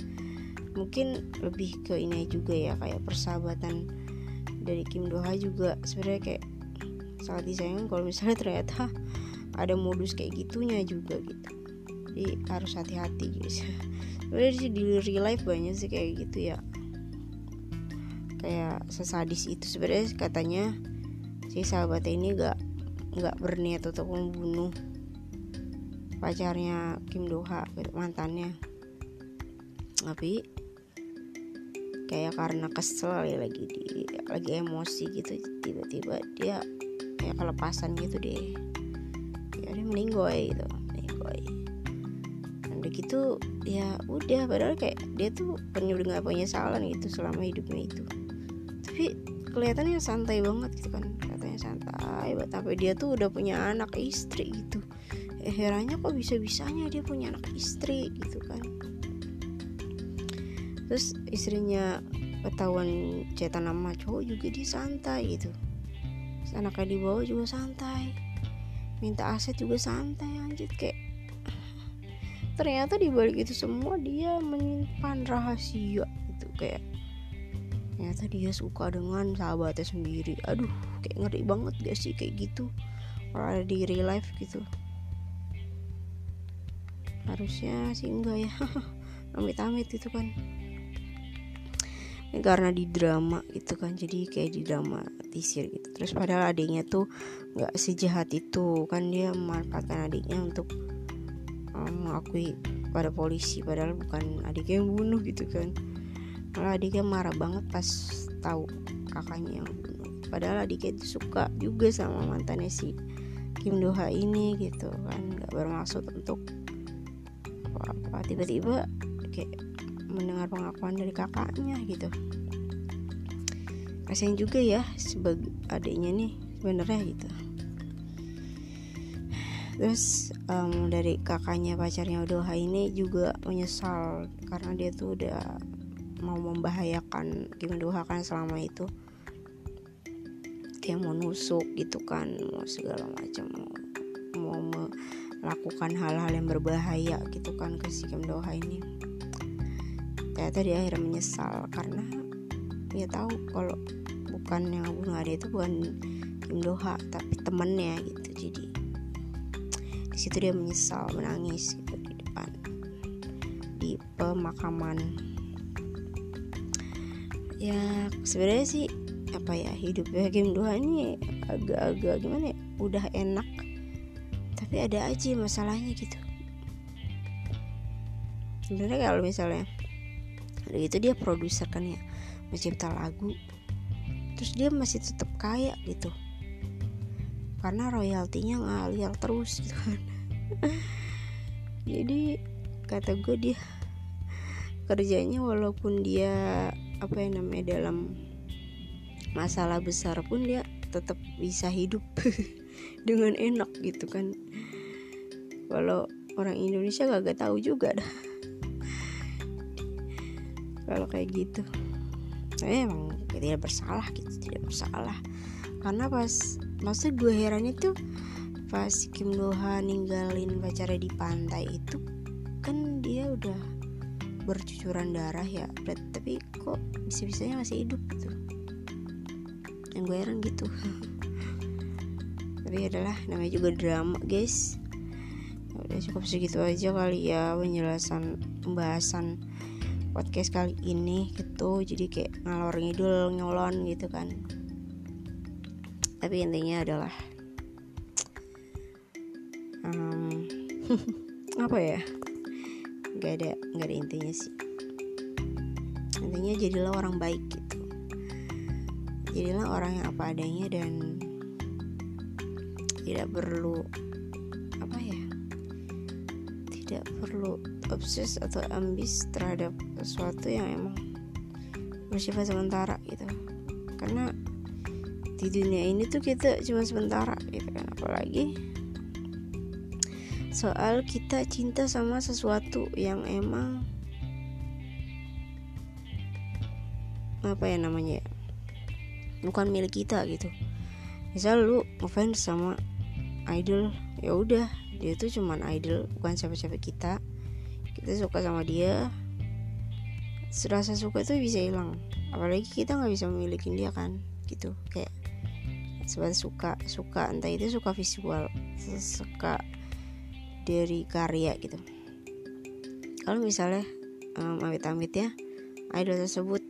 mungkin lebih ke ini juga ya, kayak persahabatan dari Kim Do-ha juga sebenarnya kayak sangat disayangkan kalau misalnya ternyata ada modus kayak gitunya juga gitu. Jadi harus hati-hati guys. Sebenarnya di real life banyak sih kayak gitu ya, kayak sesadis itu. Sebenarnya katanya si sahabatnya ini gak berniat untuk membunuh pacarnya Kim Do-ha gitu, mantannya, tapi kayak karena kesel ya, lagi emosi gitu, tiba-tiba dia kayak kelepasan gitu deh. Ya dia meninggoy. Dan begitu ya udah, padahal kayak dia tuh penuh dengan penyesalan gitu selama hidupnya itu, tapi kelihatannya santai banget gitu kan, katanya santai banget, tapi dia tuh udah punya anak istri gitu. Herannya kok bisa-bisanya dia punya anak istri gitu kan. Terus istrinya ketahuan cetan sama cowok juga dia santai gitu. Terus anaknya dibawa juga santai, minta aset juga santai. Lanjut kayak ternyata dibalik itu semua dia menyimpan rahasia gitu, kayak ternyata dia suka dengan sahabatnya sendiri. Aduh kayak ngeri banget gak sih kayak gitu kalau ada di real life gitu. Harusnya sih enggak ya, amit-amit gitu kan. Ini karena di drama gitu kan, jadi kayak di dramatisir gitu. Terus padahal adiknya tuh gak sejahat itu kan, dia memanfaatkan adiknya untuk mengakui pada polisi, padahal bukan adiknya yang bunuh gitu kan. Malah adiknya marah banget pas tahu kakaknya yang bunuh, padahal adiknya itu suka juga sama mantannya si Kim Do-ha ini gitu kan, gak bermaksud untuk apa-apa. Tiba-tiba kayak mendengar pengakuan dari kakaknya gitu. Kasian juga ya sebagai adiknya nih sebenarnya gitu. Terus dari kakaknya pacarnya Do-ha ini juga menyesal karena dia tuh udah mau membahayakan Kim Do-ha kan selama itu, kayak mau nusuk gitu kan, mau segala macam, mau melakukan hal-hal yang berbahaya gitu kan ke si Kim Do-ha ini. Ternyata dia akhirnya menyesal karena dia tahu kalau bukan yang bunuh ada itu bukan Kim Do-ha tapi temennya gitu. Jadi di situ dia menyesal, menangis gitu di depan, di pemakaman. Ya sebenarnya sih apa ya, hidupnya Kim Do-ha ini agak-agak gimana ya, udah enak tapi ada aja masalahnya gitu. Sebenarnya kalau misalnya itu dia produser kan ya, mencipta lagu, terus dia masih tetap kaya gitu karena royaltinya ngalir terus gitu kan. Jadi kata gue dia kerjanya walaupun dia apa yang namanya dalam masalah besar pun dia tetap bisa hidup dengan enak gitu kan. Kalau orang Indonesia gak tahu juga dah kalau kayak gitu. Emang tidak bersalah gitu, tidak bersalah. Karena pas, maksud gue herannya tuh pas Kim Do-ha ninggalin pacarnya di pantai itu kan dia udah bercucuran darah ya, tapi kok bisa-bisanya masih hidup gitu. Yang gue heran gitu. Tapi adalah namanya juga drama guys. Udah cukup segitu aja kali ya penjelasan pembahasan podcast kali ini gitu. Jadi kayak ngalor ngidul nyolon gitu kan, tapi intinya adalah apa ya, nggak ada intinya sih. Intinya jadilah orang baik gitu, jadilah orang yang apa adanya dan tidak perlu obses atau ambis terhadap sesuatu yang emang bersifat sementara gitu. Karena di dunia ini tuh kita cuma sementara gitu kan, apalagi soal kita cinta sama sesuatu yang emang apa ya namanya, bukan milik kita gitu. Misal lu ngefans sama idol, ya udah dia tuh cuman idol, bukan siapa-siapa kita. Kita suka sama dia, rasa suka tuh bisa hilang, apalagi kita nggak bisa memiliki dia kan gitu. Kayak sebatas suka, entah itu suka visual, suka dari karya gitu. Kalau misalnya amit-amit ya idol tersebut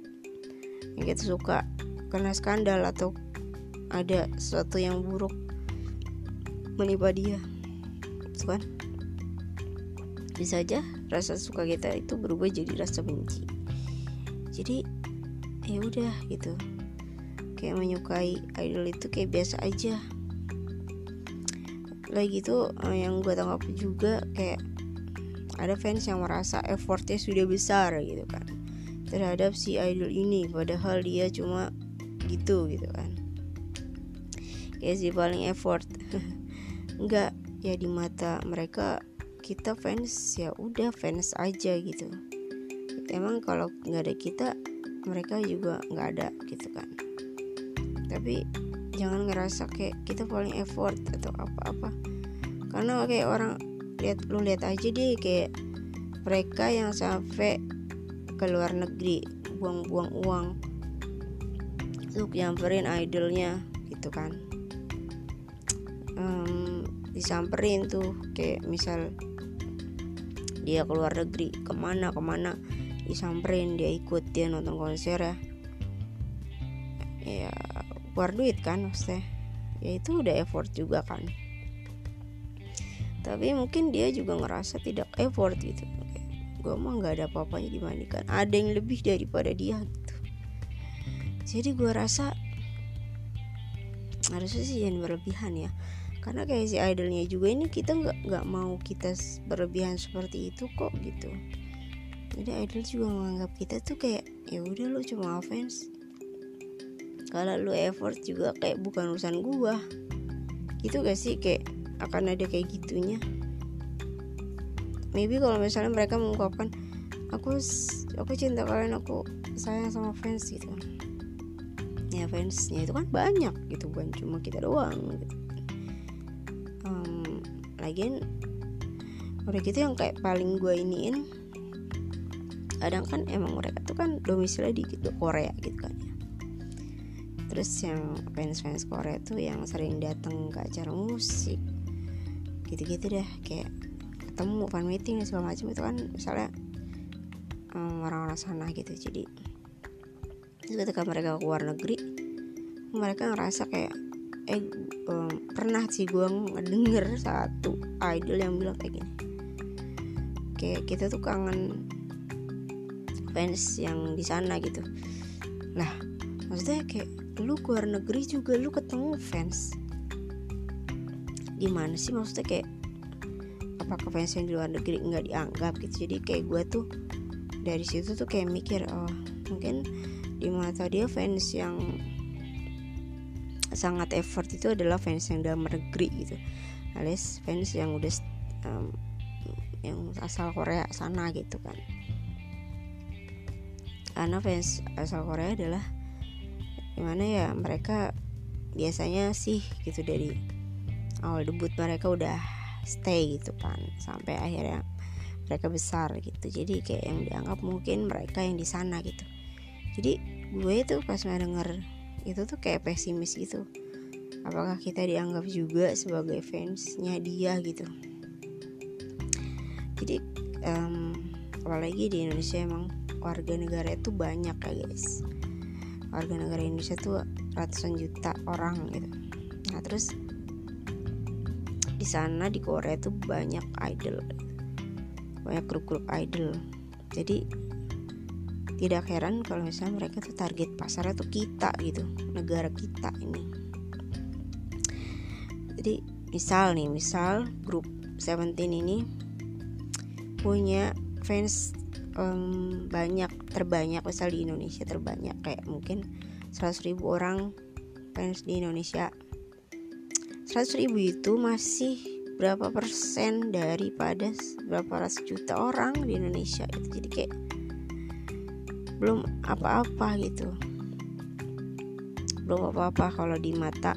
yang kita suka kena skandal atau ada sesuatu yang buruk menimpa dia itu kan, bisa aja rasa suka kita itu berubah jadi rasa benci. Jadi ya udah gitu, kayak menyukai idol itu kayak biasa aja. Lagi tuh yang gue tangkap juga kayak ada fans yang merasa effortnya sudah besar gitu kan terhadap si idol ini, padahal dia cuma gitu kan, kayak si paling effort. Enggak, ya di mata mereka kita fans, ya udah fans aja gitu. Emang kalau nggak ada kita mereka juga nggak ada gitu kan. Tapi jangan ngerasa kayak kita paling effort atau apa-apa, karena kayak orang lihat aja deh, kayak mereka yang sampai ke luar negeri buang-buang uang untuk nyamperin idolnya gitu kan. Disamperin tuh kayak misal dia ke luar negeri kemana disamperin, dia ikut, dia nonton konser ya keluar duit kan maksudnya, ya itu udah effort juga kan. Tapi mungkin dia juga ngerasa tidak effort gitu. Gue mah gak ada apa-apanya dibandingkan ada yang lebih daripada dia gitu. Jadi gue rasa harusnya sih jangan berlebihan ya, karena kayak si idolnya juga ini kita gak mau kita berlebihan seperti itu kok gitu. Jadi idol juga menganggap kita tuh kayak ya udah lu cuma fans, kalau lu effort juga kayak bukan urusan gua gitu. Gak sih kayak akan ada kayak gitunya. Maybe kalau misalnya mereka mengungkapkan aku cinta kalian, aku sayang sama fans gitu, ya fansnya itu kan banyak gitu, bukan cuma kita doang gitu. Lagian udah gitu yang kayak paling gua iniin kadang kan emang mereka tuh kan domisili di gitu, Korea gitu kan ya. Terus yang fans Korea tuh yang sering datang ke acara musik gitu-gitu deh, kayak ketemu fan meeting dan segala macam itu kan misalnya orang-orang sana gitu. Jadi terus ketika mereka ke luar negeri mereka ngerasa kayak pernah sih gue ngedenger satu idol yang bilang kayak gini, kayak kita tuh kangen fans yang di sana gitu. Nah maksudnya kayak lu ke luar negeri juga lu ketemu fans, gimana sih maksudnya, kayak apakah fans yang di luar negeri nggak dianggap gitu. Jadi kayak gue tuh dari situ tuh kayak mikir, oh mungkin di mata dia fans yang sangat effort itu adalah fans yang dalam negeri gitu, alias fans yang udah yang asal Korea sana gitu kan. Karena fans asal Korea adalah gimana ya, mereka biasanya sih gitu dari awal debut mereka udah stay gitu kan sampai akhirnya mereka besar gitu. Jadi kayak yang dianggap mungkin mereka yang di sana gitu. Jadi gue tuh pas ngedenger itu tuh kayak pesimis gitu, apakah kita dianggap juga sebagai fansnya dia gitu. Jadi apalagi di Indonesia emang warga negara itu banyak ya guys, warga negara Indonesia tuh ratusan juta orang gitu. Nah terus di sana di Korea tuh banyak idol, banyak grup-grup idol. Jadi tidak heran kalau misalnya mereka tuh target pasarnya tuh kita gitu, negara kita ini. Jadi misal grup Seventeen ini punya fans terbanyak misal di Indonesia terbanyak kayak mungkin 100.000 orang fans di Indonesia. 100.000 itu masih berapa persen daripada berapa ratus juta orang di Indonesia itu, jadi kayak belum apa-apa gitu, belum apa-apa kalau di mata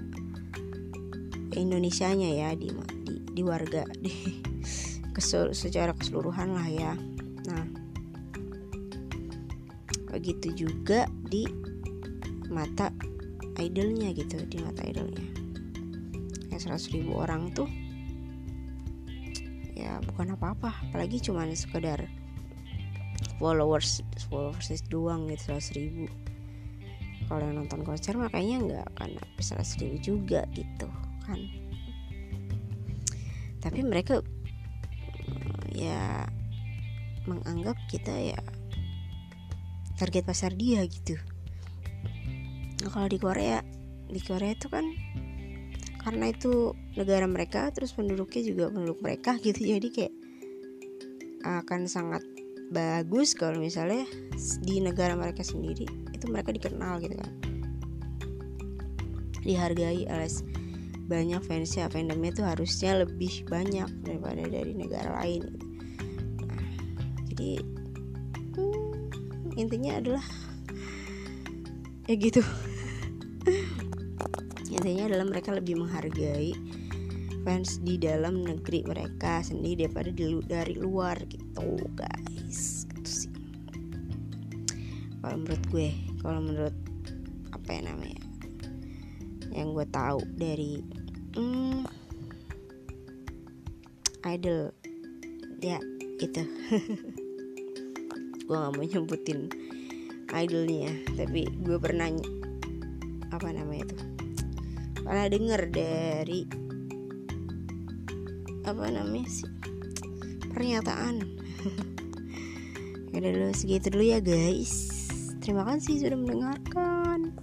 Indonesianya ya, di warga secara keseluruhan lah ya. Nah begitu juga di mata idolnya gitu, di mata idolnya kayak 100.000 orang tuh ya bukan apa-apa, apalagi cuman sekedar followers doang gitu, 100.000. Kalau yang nonton konser makanya nggak akan habis 100.000 juga gitu kan. Tapi mereka ya menganggap kita ya target pasar dia gitu. Nah, kalau di Korea itu kan karena itu negara mereka, terus penduduknya juga penduduk mereka gitu, jadi kayak akan sangat bagus kalau misalnya di negara mereka sendiri itu mereka dikenal gitu kan, dihargai alias banyak fansnya, fandomnya tuh harusnya lebih banyak daripada dari negara lain gitu. Nah, jadi intinya adalah ya gitu. Intinya adalah mereka lebih menghargai fans di dalam negeri mereka sendiri daripada dari luar gitu guys, gitu sih kalau menurut gue, kalau menurut apa ya namanya yang gue tahu dari idol ya gitu. Gue nggak mau nyebutin idolnya, tapi gue pernah pernah denger dari pernyataan. Yaudah dulu, segitu dulu ya guys. Terima kasih sudah mendengarkan.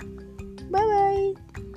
Bye bye.